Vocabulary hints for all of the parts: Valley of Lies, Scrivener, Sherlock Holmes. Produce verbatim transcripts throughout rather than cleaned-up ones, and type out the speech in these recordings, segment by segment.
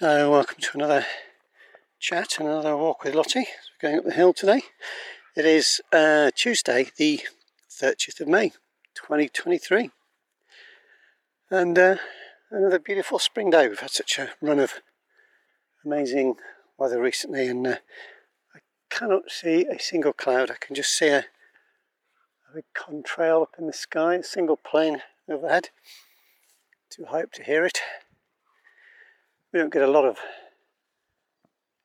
Hello, welcome to another chat, another walk with Lottie. We're going up the hill today. It is uh, Tuesday the thirtieth of May twenty twenty-three, and uh, another beautiful spring day. We've had such a run of amazing weather recently, and uh, I cannot see a single cloud. I can just see a, a big contrail up in the sky, a single plane overhead, too high up to hear it. We don't get a lot of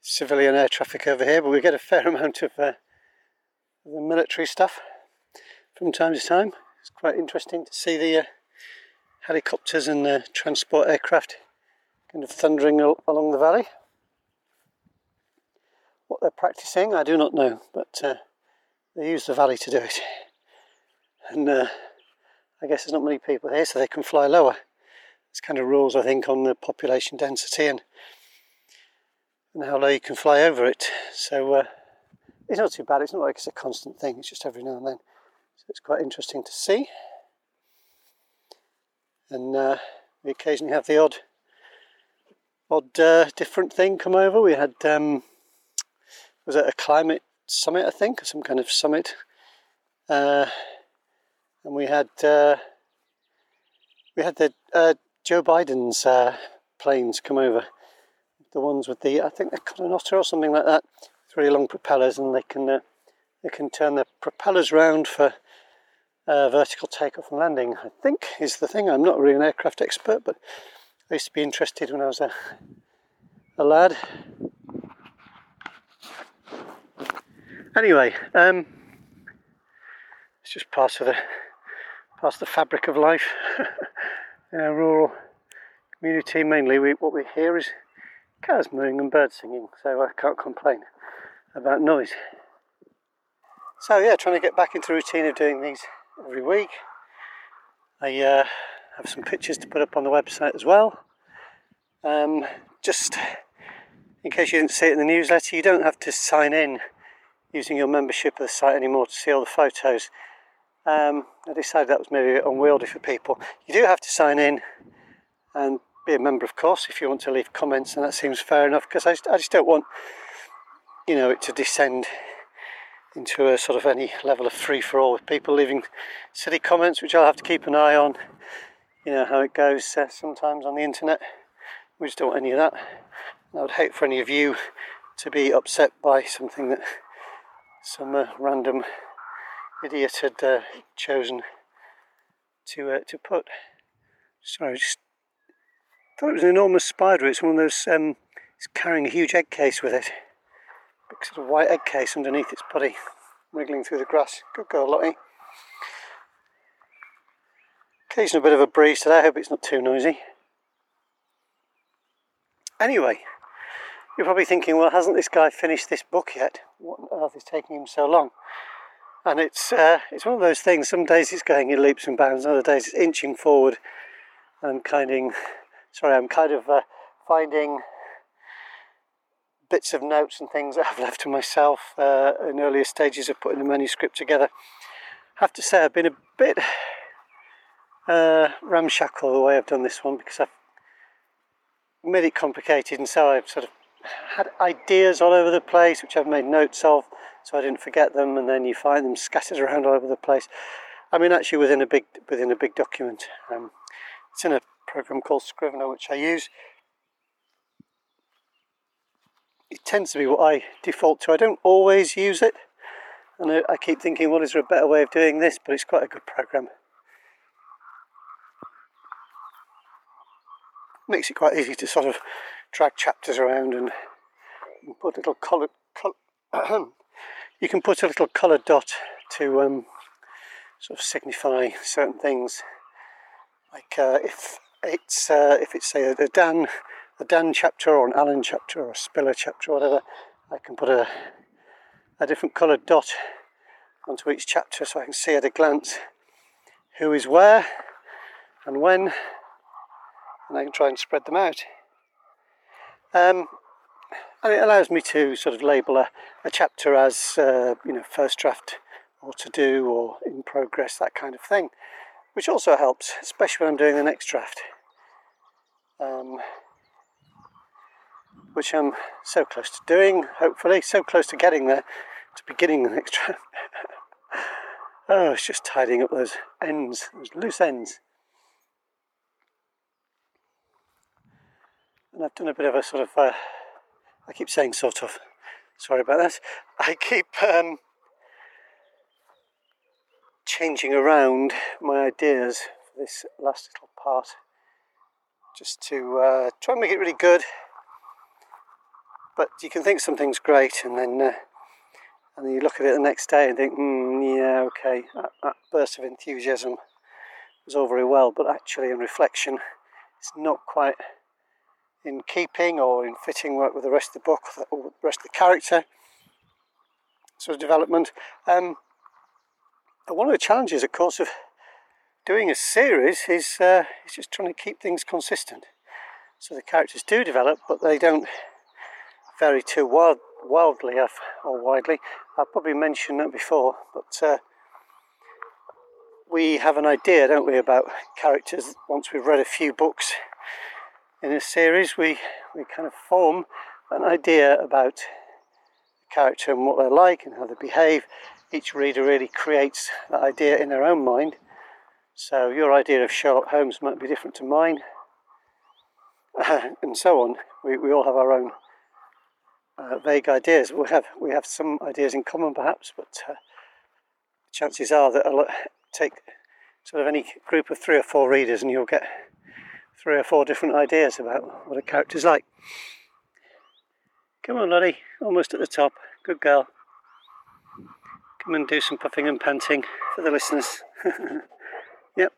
civilian air traffic over here, but we get a fair amount of uh, the military stuff from time to time. It's quite interesting to see the uh, helicopters and uh, transport aircraft kind of thundering al along the valley. What they're practicing, I do not know, but uh, they use the valley to do it. And uh, I guess there's not many people here, so they can fly lower. It's kind of rules, I think, on the population density and, and how low you can fly over it. So uh, it's not too bad. It's not like it's a constant thing. It's just every now and then. So it's quite interesting to see. And uh, we occasionally have the odd, odd uh, different thing come over. We had um, was it a climate summit, I think, or some kind of summit, uh, and we had uh, we had the uh, Joe Biden's uh, planes come over, the ones with the, I think they're called an Otter or something like that, with really long propellers, and they can uh, they can turn their propellers round for uh, vertical takeoff and landing, I think is the thing. I'm not really an aircraft expert, but I used to be interested when I was a, a lad. Anyway, um, it's just part of the, part of the fabric of life. In our rural community, mainly we, what we hear is cows mooing and birds singing, so I can't complain about noise. So yeah, trying to get back into the routine of doing these every week. I uh, have some pictures to put up on the website as well. Um, just in case you didn't see it in the newsletter, you don't have to sign in using your membership of the site anymore to see all the photos. Um, I decided that was maybe a bit unwieldy for people. You do have to sign in and be a member, of course, if you want to leave comments, and that seems fair enough, because I, I just don't want, you know, it to descend into a sort of any level of free-for-all with people leaving silly comments, which I'll have to keep an eye on. You know how it goes uh, sometimes on the internet. We just don't want any of that. And I would hate for any of you to be upset by something that some uh, random idiot had uh, chosen to uh, to put. Sorry, I just thought it was an enormous spider. It's one of those. Um, it's carrying a huge egg case with it, big sort of white egg case underneath its body, wriggling through the grass. Good girl, Lottie. Occasional bit of a breeze today. I hope it's not too noisy. Anyway, you're probably thinking, well, hasn't this guy finished this book yet? What on earth is taking him so long? And it's uh, it's one of those things. Some days it's going in leaps and bounds, and other days it's inching forward. I'm kind of, sorry, I'm kind of uh, finding bits of notes and things that I've left to myself uh, in earlier stages of putting the manuscript together. I have to say I've been a bit uh, ramshackle the way I've done this one, because I've made it complicated, and so I've sort of had ideas all over the place which I've made notes of, so I didn't forget them, and then you find them scattered around all over the place. I mean, actually within a big within a big document. Um, it's in a program called Scrivener, which I use. It tends to be what I default to. I don't always use it, and I, I keep thinking, well, is there a better way of doing this? But it's quite a good program. Makes it quite easy to sort of drag chapters around and, and put little color. Col You can put a little coloured dot to um, sort of signify certain things, like uh, if it's uh, if it's say a, a Dan a Dan chapter or an Allen chapter or a Spiller chapter or whatever, I can put a a different coloured dot onto each chapter, so I can see at a glance who is where and when, and I can try and spread them out. Um, And it allows me to sort of label a, a chapter as, uh, you know, first draft or to do or in progress, that kind of thing, which also helps, especially when I'm doing the next draft. Um, which I'm so close to doing, hopefully, so close to getting there, to beginning the next round. Oh, it's just tidying up those ends, those loose ends. And I've done a bit of a sort of, uh, I keep saying sort of, sorry about that, I keep um, changing around my ideas for this last little part, just to uh, try and make it really good. But you can think something's great, and then uh, and then you look at it the next day and think, mm, yeah, okay, that, that burst of enthusiasm was all very well, but actually, in reflection, it's not quite in keeping or in fitting work with the rest of the book or the rest of the character sort of development. Um, and one of the challenges, of course, of doing a series is uh, is just trying to keep things consistent. So the characters do develop, but they don't vary too wild, wildly or widely. I've probably mentioned that before, but uh, we have an idea, don't we, about characters. Once we've read a few books in a series, we, we kind of form an idea about the character and what they're like and how they behave. Each reader really creates that idea in their own mind. So your idea of Sherlock Holmes might be different to mine, uh, and so on. We we all have our own uh, vague ideas. We have we have some ideas in common, perhaps, but uh, chances are that I'll take sort of any group of three or four readers, and you'll get three or four different ideas about what a character's like. Come on, Lottie, almost at the top. Good girl. Come and do some puffing and panting for the listeners. Yep,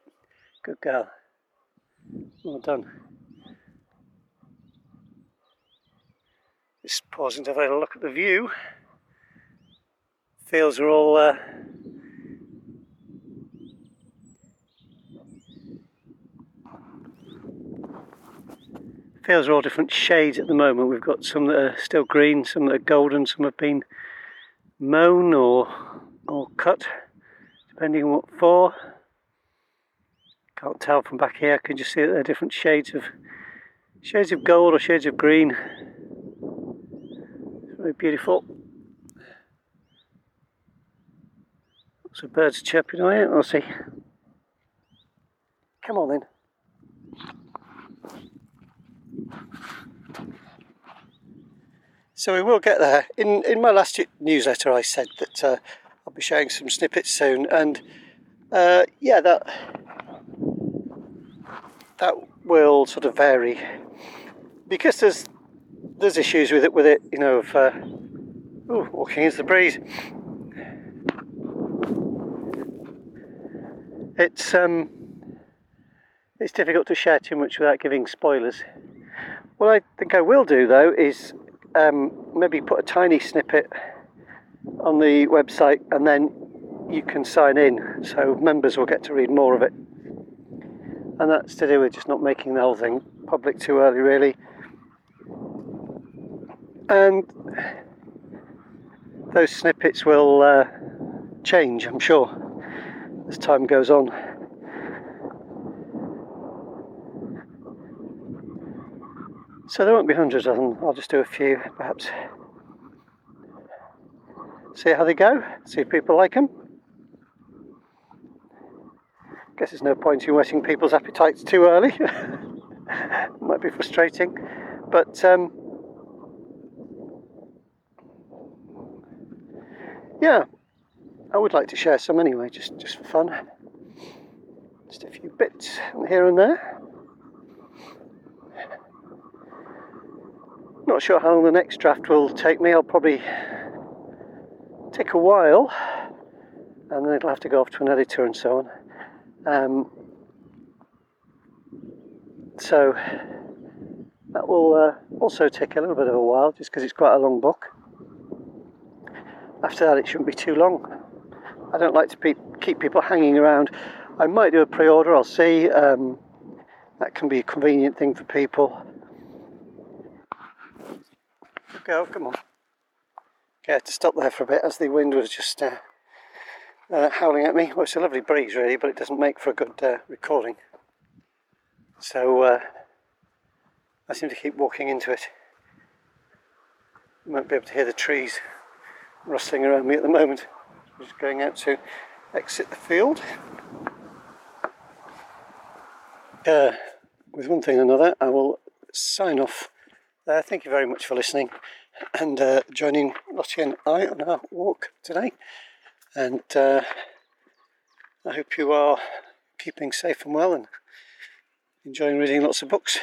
good girl. Well done. Just pausing to have a little look at the view. Fields are all uh, fields are all different shades at the moment. We've got some that are still green, some that are golden, some have been mown or or cut, depending on what for. Can't tell from back here. I can just see that there are different shades of shades of gold or shades of green. It's very beautiful. Lots of birds chirping away. I'll see. Come on then. So we will get there. In in my last newsletter, I said that uh, I'll be sharing some snippets soon, and uh, yeah, that. that will sort of vary because there's there's issues with it with it you know of uh, ooh, walking into the breeze. It's um it's difficult to share too much without giving spoilers. What I think I will do though is um, maybe put a tiny snippet on the website and then you can sign in so members will get to read more of it. And that's to do with just not making the whole thing public too early, really. And those snippets will uh, change, I'm sure, as time goes on. So there won't be hundreds of them. I'll just do a few, perhaps. See how they go. See if people like them. I guess there's no point in whetting people's appetites too early. Might be frustrating, but um, yeah, I would like to share some anyway, just just for fun, just a few bits here and there. Not sure how long the next draft will take me. I'll probably take a while, and then it'll have to go off to an editor and so on. Um, so that will uh, also take a little bit of a while just because it's quite a long book. After that it shouldn't be too long. I don't like to pe- keep people hanging around. I might do a pre-order, I'll see. Um, that can be a convenient thing for people. Go, come on. Okay, I had to stop there for a bit as the wind was just uh, Uh, howling at me. Well, it's a lovely breeze really, but it doesn't make for a good uh, recording. So uh, I seem to keep walking into it. You might be able to hear the trees rustling around me at the moment. I'm just going out to exit the field. Uh, with one thing or another, I will sign off. Uh, thank you very much for listening and uh, joining Lottie and I on our walk today. And uh, I hope you are keeping safe and well and enjoying reading lots of books.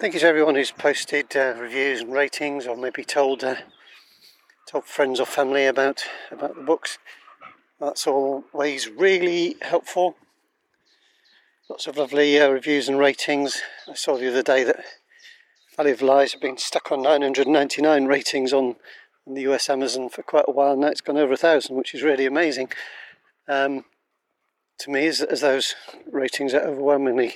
Thank you to everyone who's posted uh, reviews and ratings, or maybe told uh, told friends or family about about the books. That's always really helpful. Lots of lovely uh, reviews and ratings. I saw the other day that Valley of Lies have been stuck on nine hundred ninety-nine ratings on, on the U S Amazon for quite a while, and now it's gone over a thousand, which is really amazing. Um, to me, as, as those ratings are overwhelmingly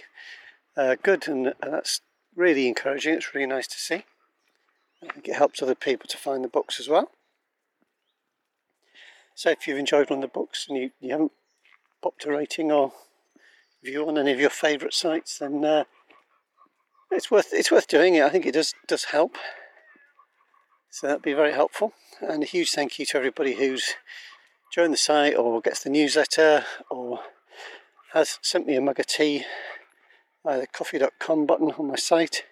uh, good, and uh, that's really encouraging. It's really nice to see. I think it helps other people to find the books as well. So if you've enjoyed one of the books and you, you haven't popped a rating or view on any of your favourite sites, then uh, it's worth it's worth doing it. I think it does does help. So that'd be very helpful. And a huge thank you to everybody who's joined the site or gets the newsletter or has sent me a mug of tea via the coffee dot com button on my site.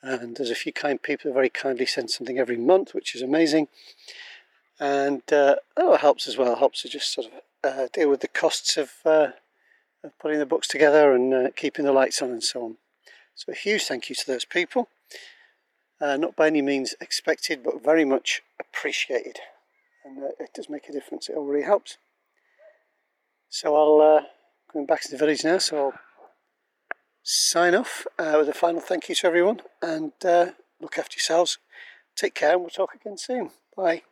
And there's a few kind people who very kindly send something every month, which is amazing. And uh, oh, it helps as well. It helps to just sort of uh, deal with the costs of uh, of putting the books together and uh, keeping the lights on and so on. So a huge thank you to those people. Uh, not by any means expected, but very much appreciated. And uh, it does make a difference. It already helps. So I'll uh, going back to the village now. So I'll sign off uh, with a final thank you to everyone. And uh, look after yourselves. Take care, and we'll talk again soon. Bye.